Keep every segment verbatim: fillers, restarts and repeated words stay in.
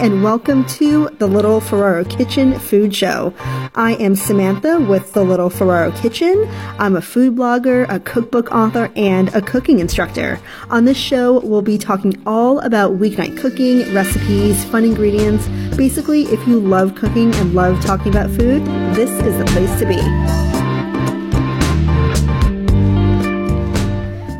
and welcome to the Little Ferraro Kitchen Food Show. I am Samantha with the Little Ferraro Kitchen. I'm a food blogger, a cookbook author, and a cooking instructor. On this show, we'll be talking all about weeknight cooking, recipes, fun ingredients. Basically, if you love cooking and love talking about food, this is the place to be.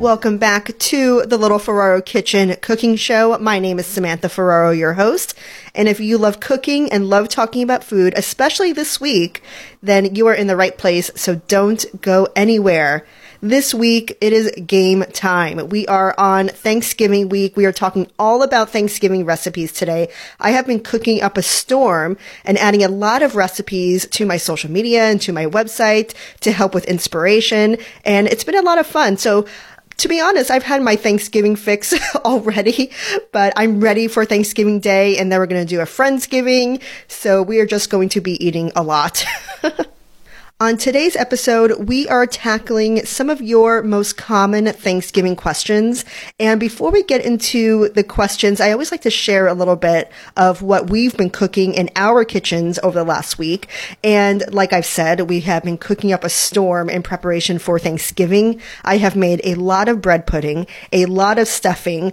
Welcome back to the Little Ferraro Kitchen Cooking Show. My name is Samantha Ferraro, your host. And if you love cooking and love talking about food, especially this week, then you are in the right place. So don't go anywhere. This week, it is game time. We are on Thanksgiving week. We are talking all about Thanksgiving recipes today. I have been cooking up a storm and adding a lot of recipes to my social media and to my website to help with inspiration. And it's been a lot of fun. So to be honest, I've had my Thanksgiving fix already, but I'm ready for Thanksgiving Day, and then we're going to do a Friendsgiving, so we are just going to be eating a lot. On today's episode, we are tackling some of your most common Thanksgiving questions. And before we get into the questions, I always like to share a little bit of what we've been cooking in our kitchens over the last week. And like I've said, we have been cooking up a storm in preparation for Thanksgiving. I have made a lot of bread pudding, a lot of stuffing,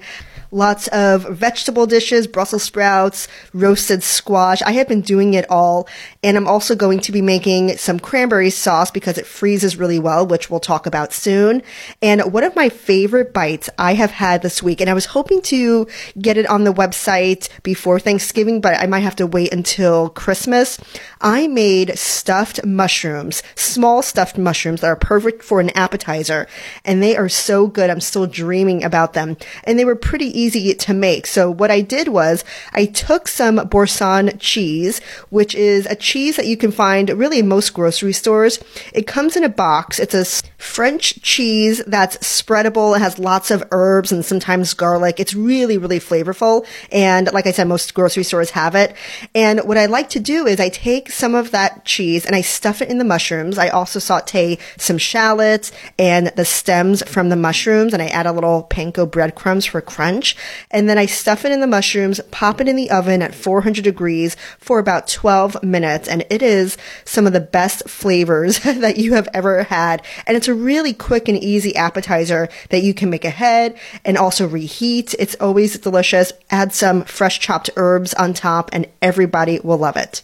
lots of vegetable dishes, Brussels sprouts, roasted squash. I have been doing it all. And I'm also going to be making some cranberry sauce because it freezes really well, which we'll talk about soon. And one of my favorite bites I have had this week, and I was hoping to get it on the website before Thanksgiving, but I might have to wait until Christmas. I made stuffed mushrooms, small stuffed mushrooms that are perfect for an appetizer. And they are so good. I'm still dreaming about them. And they were pretty easy. easy to make. So what I did was I took some Boursin cheese, which is a cheese that you can find really in most grocery stores. It comes in a box. It's a French cheese that's spreadable. It has lots of herbs and sometimes garlic. It's really, really flavorful. And like I said, most grocery stores have it. And what I like to do is I take some of that cheese and I stuff it in the mushrooms. I also saute some shallots and the stems from the mushrooms, and I add a little panko breadcrumbs for crunch. And then I stuff it in the mushrooms, pop it in the oven at four hundred degrees for about twelve minutes. And it is some of the best flavors that you have ever had. And it's a really quick and easy appetizer that you can make ahead and also reheat. It's always delicious. Add some fresh chopped herbs on top and everybody will love it.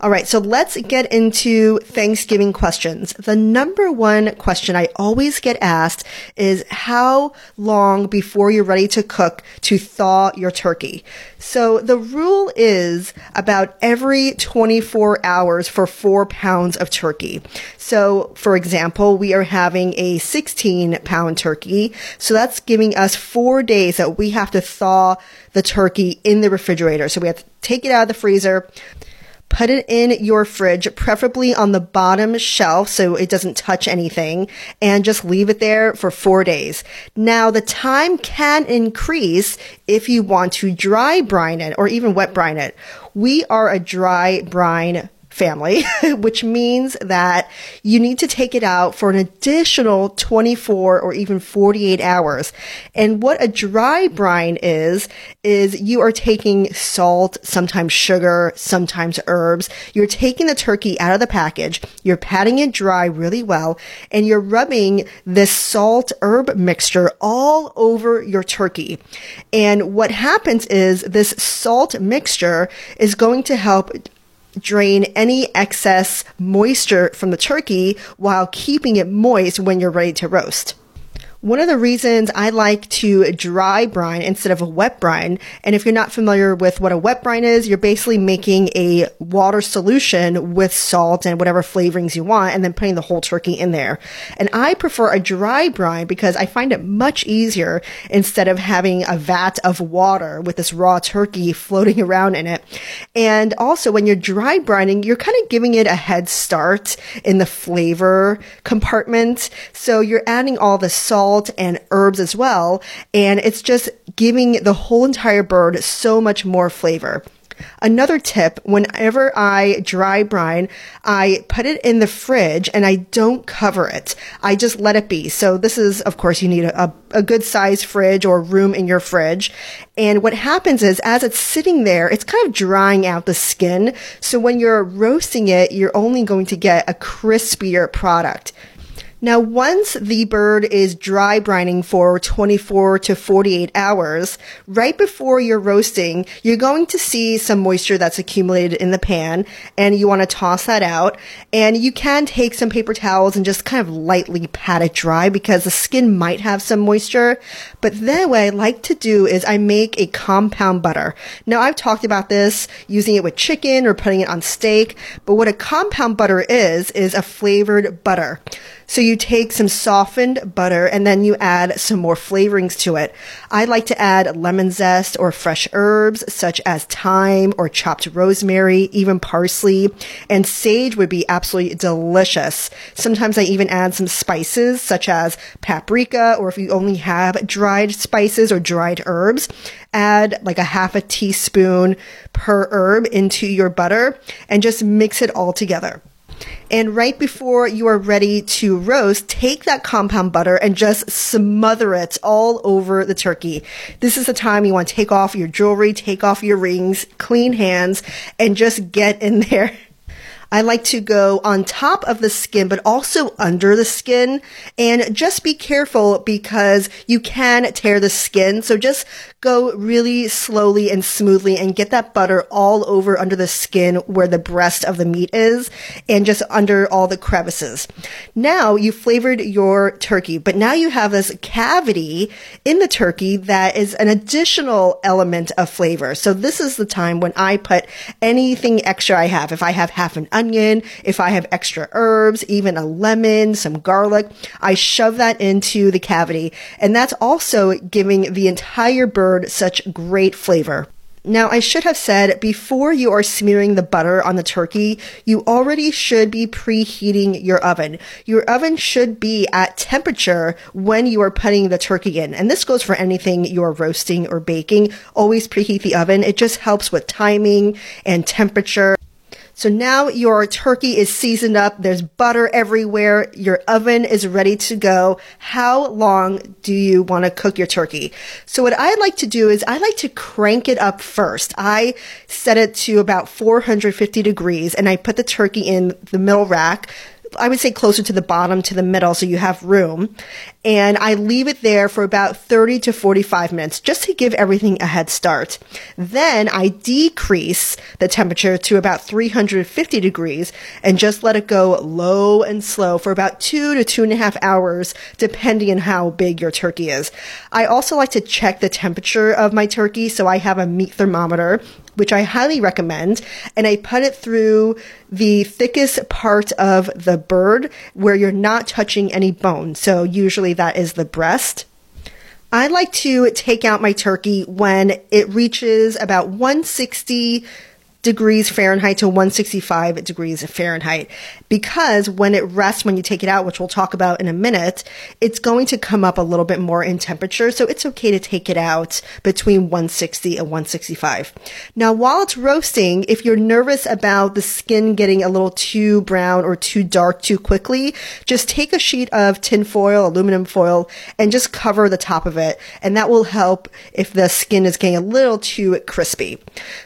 All right, so let's get into Thanksgiving questions. The number one question I always get asked is how long before you're ready to cook to thaw your turkey? So the rule is about every twenty-four hours for four pounds of turkey. So for example, we are having a sixteen pound turkey. So that's giving us four days that we have to thaw the turkey in the refrigerator. So we have to take it out of the freezer, put it in your fridge, preferably on the bottom shelf so it doesn't touch anything, and just leave it there for four days. Now, the time can increase if you want to dry brine it or even wet brine it. We are a dry brine family, which means that you need to take it out for an additional twenty-four or even forty-eight hours. And what a dry brine is, is you are taking salt, sometimes sugar, sometimes herbs. You're taking the turkey out of the package, you're patting it dry really well, and you're rubbing this salt herb mixture all over your turkey. And what happens is this salt mixture is going to help drain any excess moisture from the turkey while keeping it moist when you're ready to roast. One of the reasons I like to dry brine instead of a wet brine, and if you're not familiar with what a wet brine is, you're basically making a water solution with salt and whatever flavorings you want and then putting the whole turkey in there. And I prefer a dry brine because I find it much easier instead of having a vat of water with this raw turkey floating around in it. And also when you're dry brining, you're kind of giving it a head start in the flavor compartment. So you're adding all the salt and herbs as well, and it's just giving the whole entire bird so much more flavor. Another tip, whenever I dry brine, I put it in the fridge and I don't cover it. I just let it be. So this is, of course, you need a, a good size fridge or room in your fridge. And what happens is as it's sitting there, it's kind of drying out the skin. So when you're roasting it, you're only going to get a crispier product. Now, once the bird is dry brining for twenty-four to forty-eight hours, right before you're roasting, you're going to see some moisture that's accumulated in the pan, and you want to toss that out. And you can take some paper towels and just kind of lightly pat it dry because the skin might have some moisture. But then what I like to do is I make a compound butter. Now, I've talked about this, using it with chicken or putting it on steak, but what a compound butter is, is a flavored butter. So you take some softened butter and then you add some more flavorings to it. I like to add lemon zest or fresh herbs such as thyme or chopped rosemary, even parsley, and sage would be absolutely delicious. Sometimes I even add some spices such as paprika, or if you only have dried spices or dried herbs, add like a half a teaspoon per herb into your butter and just mix it all together. And right before you are ready to roast, take that compound butter and just smother it all over the turkey. This is the time you want to take off your jewelry, take off your rings, clean hands, and just get in there. I like to go on top of the skin, but also under the skin. And just be careful because you can tear the skin. So just go really slowly and smoothly and get that butter all over under the skin where the breast of the meat is and just under all the crevices. Now you flavored your turkey, but now you have this cavity in the turkey that is an additional element of flavor. So this is the time when I put anything extra I have. If I have half an onion, if I have extra herbs, even a lemon, some garlic, I shove that into the cavity. And that's also giving the entire bird such great flavor. Now, I should have said before you are smearing the butter on the turkey, you already should be preheating your oven. Your oven should be at temperature when you are putting the turkey in. And this goes for anything you are roasting or baking. Always preheat the oven. It just helps with timing and temperature. So now your turkey is seasoned up. There's butter everywhere. Your oven is ready to go. How long do you want to cook your turkey? So what I like to do is I like to crank it up first. I set it to about four hundred fifty degrees and I put the turkey in the middle rack. I would say closer to the bottom to the middle so you have room. And I leave it there for about thirty to forty-five minutes just to give everything a head start. Then I decrease the temperature to about three hundred fifty degrees and just let it go low and slow for about two to two and a half hours depending on how big your turkey is. I also like to check the temperature of my turkey, so I have a meat thermometer, which I highly recommend, and I put it through the thickest part of the bird where you're not touching any bone. So usually that is the breast. I like to take out my turkey when it reaches about one hundred sixty degrees Fahrenheit to one hundred sixty-five degrees Fahrenheit, because when it rests, when you take it out, which we'll talk about in a minute, it's going to come up a little bit more in temperature. So it's okay to take it out between one hundred sixty and one hundred sixty-five. Now, while it's roasting, if you're nervous about the skin getting a little too brown or too dark too quickly, just take a sheet of tin foil, aluminum foil, and just cover the top of it. And that will help if the skin is getting a little too crispy.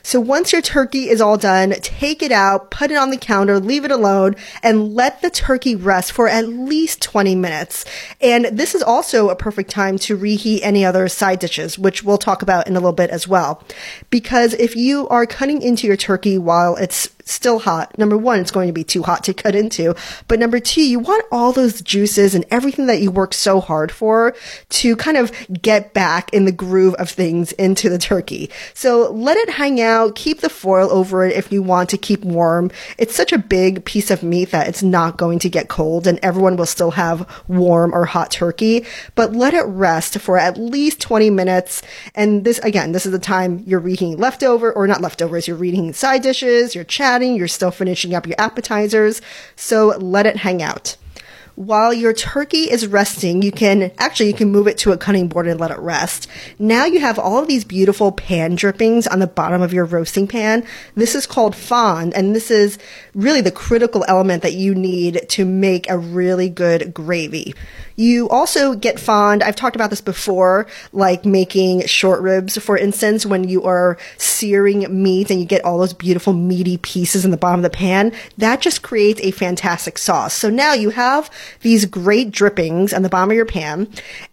So once your turkey is all done, take it out, put it on the counter, leave it alone, and let the turkey rest for at least twenty minutes. And this is also a perfect time to reheat any other side dishes, which we'll talk about in a little bit as well. Because if you are cutting into your turkey while it's still hot, number one, it's going to be too hot to cut into. But number two, you want all those juices and everything that you worked so hard for to kind of get back in the groove of things into the turkey. So let it hang out, keep the foil over it if you want to keep warm. It's such a big piece of meat that it's not going to get cold and everyone will still have warm or hot turkey. But let it rest for at least twenty minutes. And this, again, this is the time you're reheating leftover, or not leftovers, you're reheating side dishes, your chat, you're still finishing up your appetizers, so let it hang out. while your turkey is resting, you can actually you can move it to a cutting board and let it rest. Now you have all of these beautiful pan drippings on the bottom of your roasting pan. This is called fond, and this is really the critical element that you need to make a really good gravy. You also get fond, I've talked about this before, like making short ribs, for instance, when you are searing meat and you get all those beautiful meaty pieces in the bottom of the pan. That just creates a fantastic sauce. So now you have these great drippings on the bottom of your pan.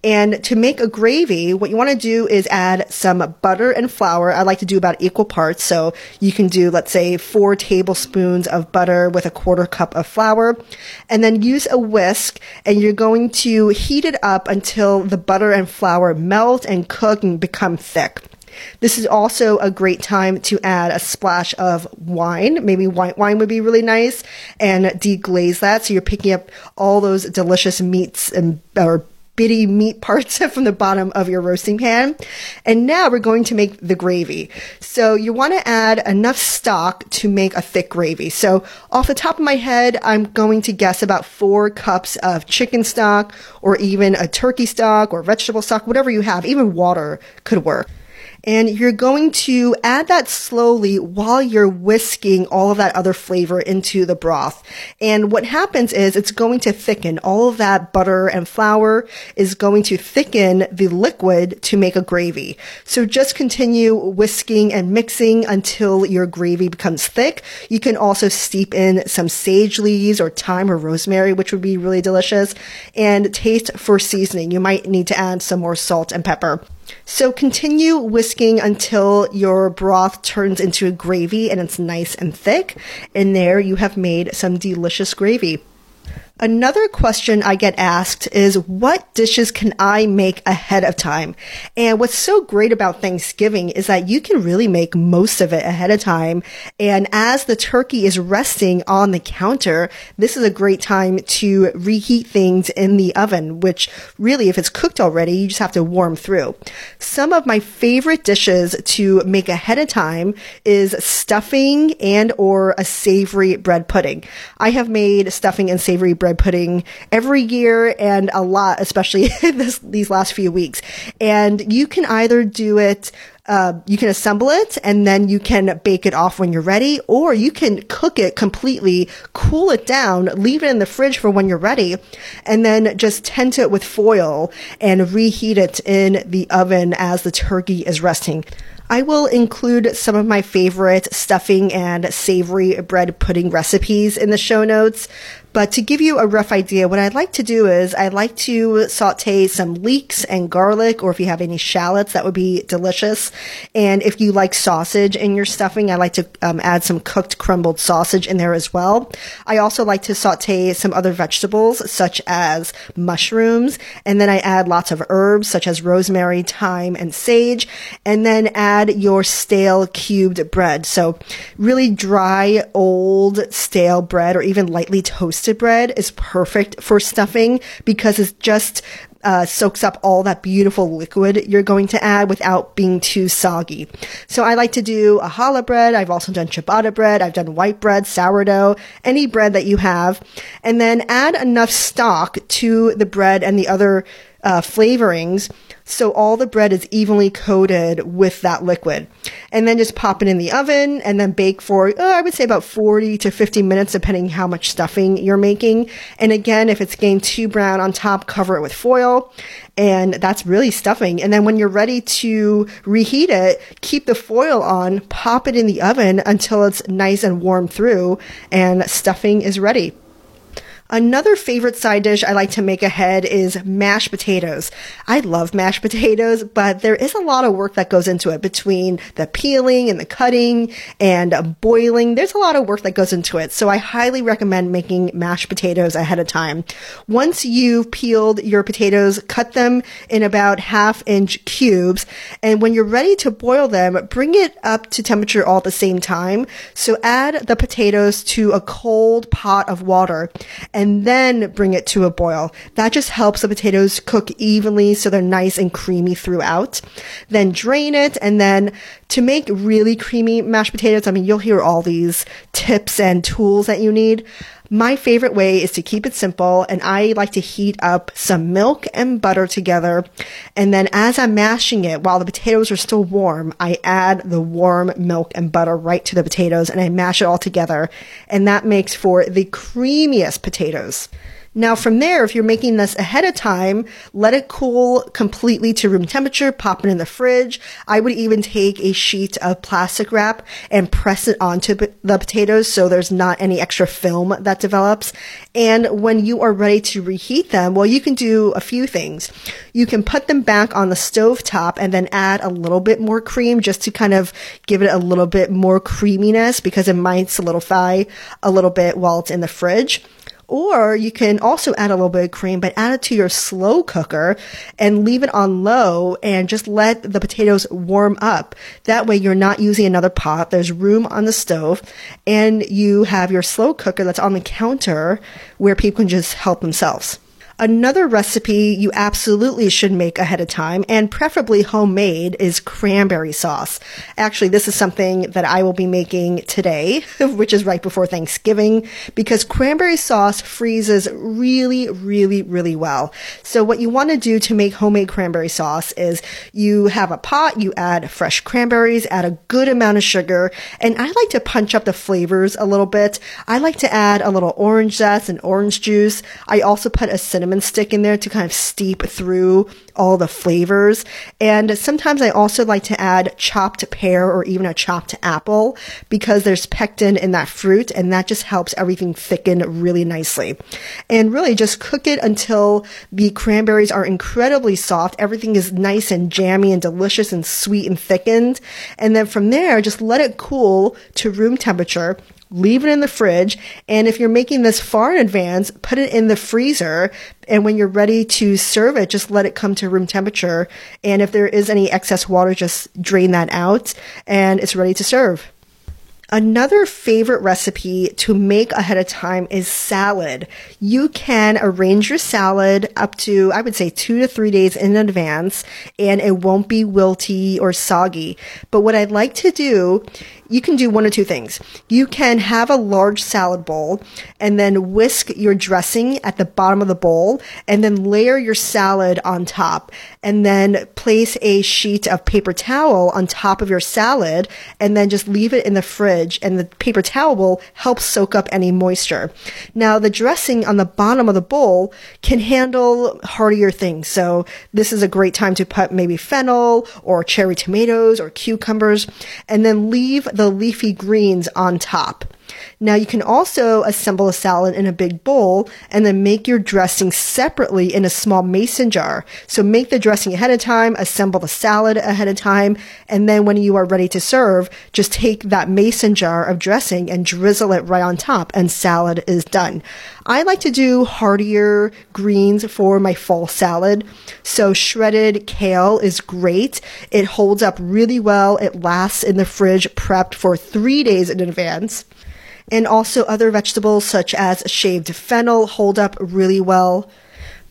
And to make a gravy, what you want to do is add some butter and flour. I like to do about equal parts. So you can do, let's say, four tablespoons of butter with a quarter cup of flour. And then use a whisk, and you're going to You heat it up until the butter and flour melt and cook and become thick. This is also a great time to add a splash of wine. Maybe white wine would be really nice, and deglaze that. So you're picking up all those delicious meats and or bitty meat parts from the bottom of your roasting pan. And now we're going to make the gravy. So you want to add enough stock to make a thick gravy. So off the top of my head, I'm going to guess about four cups of chicken stock, or even a turkey stock or vegetable stock, whatever you have, even water could work. And you're going to add that slowly while you're whisking all of that other flavor into the broth. And what happens is it's going to thicken. All of that butter and flour is going to thicken the liquid to make a gravy. So just continue whisking and mixing until your gravy becomes thick. You can also steep in some sage leaves or thyme or rosemary, which would be really delicious. And taste for seasoning. You might need to add some more salt and pepper. So continue whisking until your broth turns into a gravy and it's nice and thick. And there you have made some delicious gravy. Another question I get asked is, what dishes can I make ahead of time? And what's so great about Thanksgiving is that you can really make most of it ahead of time. And as the turkey is resting on the counter, this is a great time to reheat things in the oven, which really, if it's cooked already, you just have to warm through. Some of my favorite dishes to make ahead of time is stuffing and or a savory bread pudding. I have made stuffing and savory bread pudding every year, and a lot, especially this, these last few weeks. And you can either do it, uh, you can assemble it, and then you can bake it off when you're ready, or you can cook it completely, cool it down, leave it in the fridge for when you're ready, and then just tent it with foil and reheat it in the oven as the turkey is resting. I will include some of my favorite stuffing and savory bread pudding recipes in the show notes. But to give you a rough idea, what I'd like to do is I like to saute some leeks and garlic, or if you have any shallots, that would be delicious. And if you like sausage in your stuffing, I like to um, add some cooked crumbled sausage in there as well. I also like to saute some other vegetables, such as mushrooms. And then I add lots of herbs, such as rosemary, thyme, and sage. And then add your stale cubed bread. So really dry, old, stale bread, or even lightly toasted bread, is perfect for stuffing because it's just Uh, soaks up all that beautiful liquid you're going to add without being too soggy. So I like to do a challah bread. I've also done ciabatta bread. I've done white bread, sourdough, any bread that you have. And then add enough stock to the bread and the other uh, flavorings so all the bread is evenly coated with that liquid. And then just pop it in the oven and then bake for, oh, I would say about forty to fifty minutes, depending how much stuffing you're making. And again, if it's getting too brown on top, cover it with foil. And that's really stuffing. And then when you're ready to reheat it, keep the foil on, pop it in the oven until it's nice and warm through, and stuffing is ready. Another favorite side dish I like to make ahead is mashed potatoes. I love mashed potatoes, but there is a lot of work that goes into it, between the peeling and the cutting and boiling. There's a lot of work that goes into it. So I highly recommend making mashed potatoes ahead of time. Once you've peeled your potatoes, cut them in about half inch cubes. And when you're ready to boil them, bring it up to temperature all at the same time. So add the potatoes to a cold pot of water, and then bring it to a boil. That just helps the potatoes cook evenly so they're nice and creamy throughout. Then drain it, and then to make really creamy mashed potatoes, I mean, you'll hear all these tips and tools that you need. My favorite way is to keep it simple, and I like to heat up some milk and butter together, and then as I'm mashing it, while the potatoes are still warm, I add the warm milk and butter right to the potatoes, and I mash it all together, and that makes for the creamiest potatoes. Now from there, if you're making this ahead of time, let it cool completely to room temperature, pop it in the fridge. I would even take a sheet of plastic wrap and press it onto the potatoes so there's not any extra film that develops. And when you are ready to reheat them, well, you can do a few things. You can put them back on the stove top and then add a little bit more cream just to kind of give it a little bit more creaminess because it might solidify a little bit while it's in the fridge. Or you can also add a little bit of cream, but add it to your slow cooker and leave it on low and just let the potatoes warm up. That way you're not using another pot. There's room on the stove and you have your slow cooker that's on the counter where people can just help themselves. Another recipe you absolutely should make ahead of time, and preferably homemade, is cranberry sauce. Actually, this is something that I will be making today, which is right before Thanksgiving, because cranberry sauce freezes really, really, really well. So what you want to do to make homemade cranberry sauce is you have a pot, you add fresh cranberries, add a good amount of sugar, and I like to punch up the flavors a little bit. I like to add a little orange zest and orange juice. I also put a cinnamon and stick in there to kind of steep through all the flavors. And sometimes I also like to add chopped pear or even a chopped apple because there's pectin in that fruit and that just helps everything thicken really nicely. And really just cook it until the cranberries are incredibly soft. Everything is nice and jammy and delicious and sweet and thickened. And then from there, just let it cool to room temperature. Leave it in the fridge, and if you're making this far in advance, put it in the freezer, and when you're ready to serve it, just let it come to room temperature, and if there is any excess water, just drain that out, and it's ready to serve. Another favorite recipe to make ahead of time is salad. You can arrange your salad up to, I would say, two to three days in advance, and it won't be wilty or soggy. But what I'd like to do, you can do one or two things. You can have a large salad bowl and then whisk your dressing at the bottom of the bowl and then layer your salad on top and then place a sheet of paper towel on top of your salad and then just leave it in the fridge. And the paper towel will help soak up any moisture. Now, the dressing on the bottom of the bowl can handle heartier things. So this is a great time to put maybe fennel or cherry tomatoes or cucumbers, and then leave the leafy greens on top. Now, you can also assemble a salad in a big bowl and then make your dressing separately in a small mason jar. So make the dressing ahead of time, assemble the salad ahead of time, and then when you are ready to serve, just take that mason jar of dressing and drizzle it right on top, and salad is done. I like to do heartier greens for my fall salad. So shredded kale is great. It holds up really well. It lasts in the fridge prepped for three days in advance. And also other vegetables such as shaved fennel hold up really well.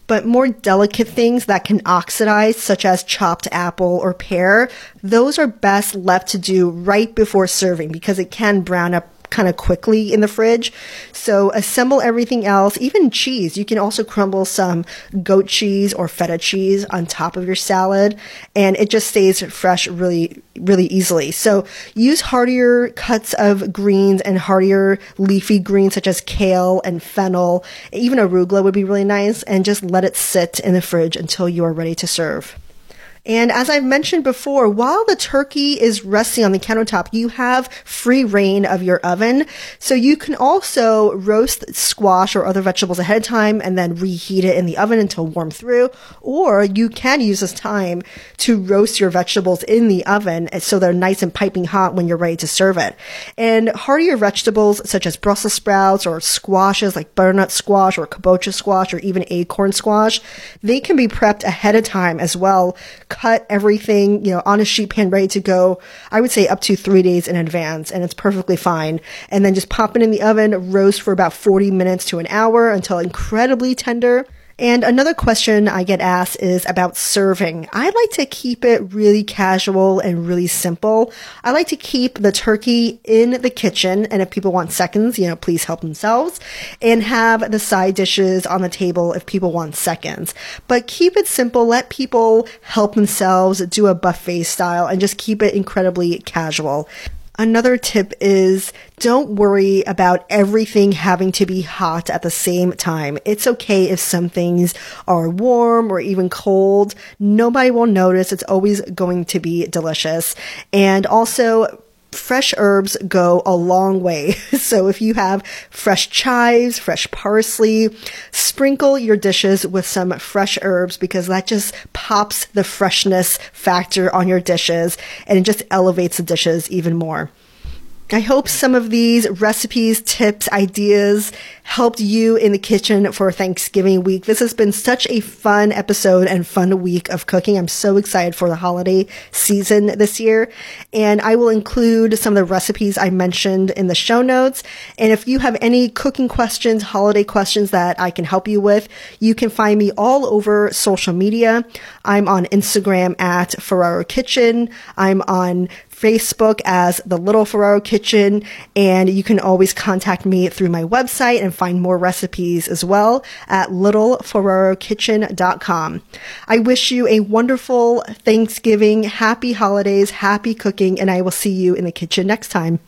But more delicate things that can oxidize, such as chopped apple or pear, those are best left to do right before serving because it can brown up kind of quickly in the fridge. So assemble everything else, even cheese. You can also crumble some goat cheese or feta cheese on top of your salad, and it just stays fresh really, really easily. So use heartier cuts of greens and heartier leafy greens such as kale and fennel. Even arugula would be really nice, and just let it sit in the fridge until you are ready to serve. And as I've mentioned before, while the turkey is resting on the countertop, you have free reign of your oven. So you can also roast squash or other vegetables ahead of time and then reheat it in the oven until warm through. Or you can use this time to roast your vegetables in the oven so they're nice and piping hot when you're ready to serve it. And heartier vegetables such as Brussels sprouts or squashes like butternut squash or kabocha squash or even acorn squash, they can be prepped ahead of time as well. Cut everything, you know, on a sheet pan ready to go, I would say up to three days in advance, and it's perfectly fine. And then just pop it in the oven, roast for about forty minutes to an hour until incredibly tender. And another question I get asked is about serving. I like to keep it really casual and really simple. I like to keep the turkey in the kitchen, and if people want seconds, you know, please help themselves, and have the side dishes on the table if people want seconds. But keep it simple, let people help themselves, do a buffet style, and just keep it incredibly casual. Another tip is don't worry about everything having to be hot at the same time. It's okay if some things are warm or even cold. Nobody will notice. It's always going to be delicious. And also, fresh herbs go a long way. So if you have fresh chives, fresh parsley, sprinkle your dishes with some fresh herbs, because that just pops the freshness factor on your dishes, and it just elevates the dishes even more. I hope some of these recipes, tips, ideas helped you in the kitchen for Thanksgiving week. This has been such a fun episode and fun week of cooking. I'm so excited for the holiday season this year. And I will include some of the recipes I mentioned in the show notes. And if you have any cooking questions, holiday questions that I can help you with, you can find me all over social media. I'm on Instagram at Ferraro Kitchen. I'm on Facebook as the Little Ferraro Kitchen, and you can always contact me through my website and find more recipes as well at little ferraro kitchen dot com. I wish you a wonderful Thanksgiving, happy holidays, happy cooking, and I will see you in the kitchen next time.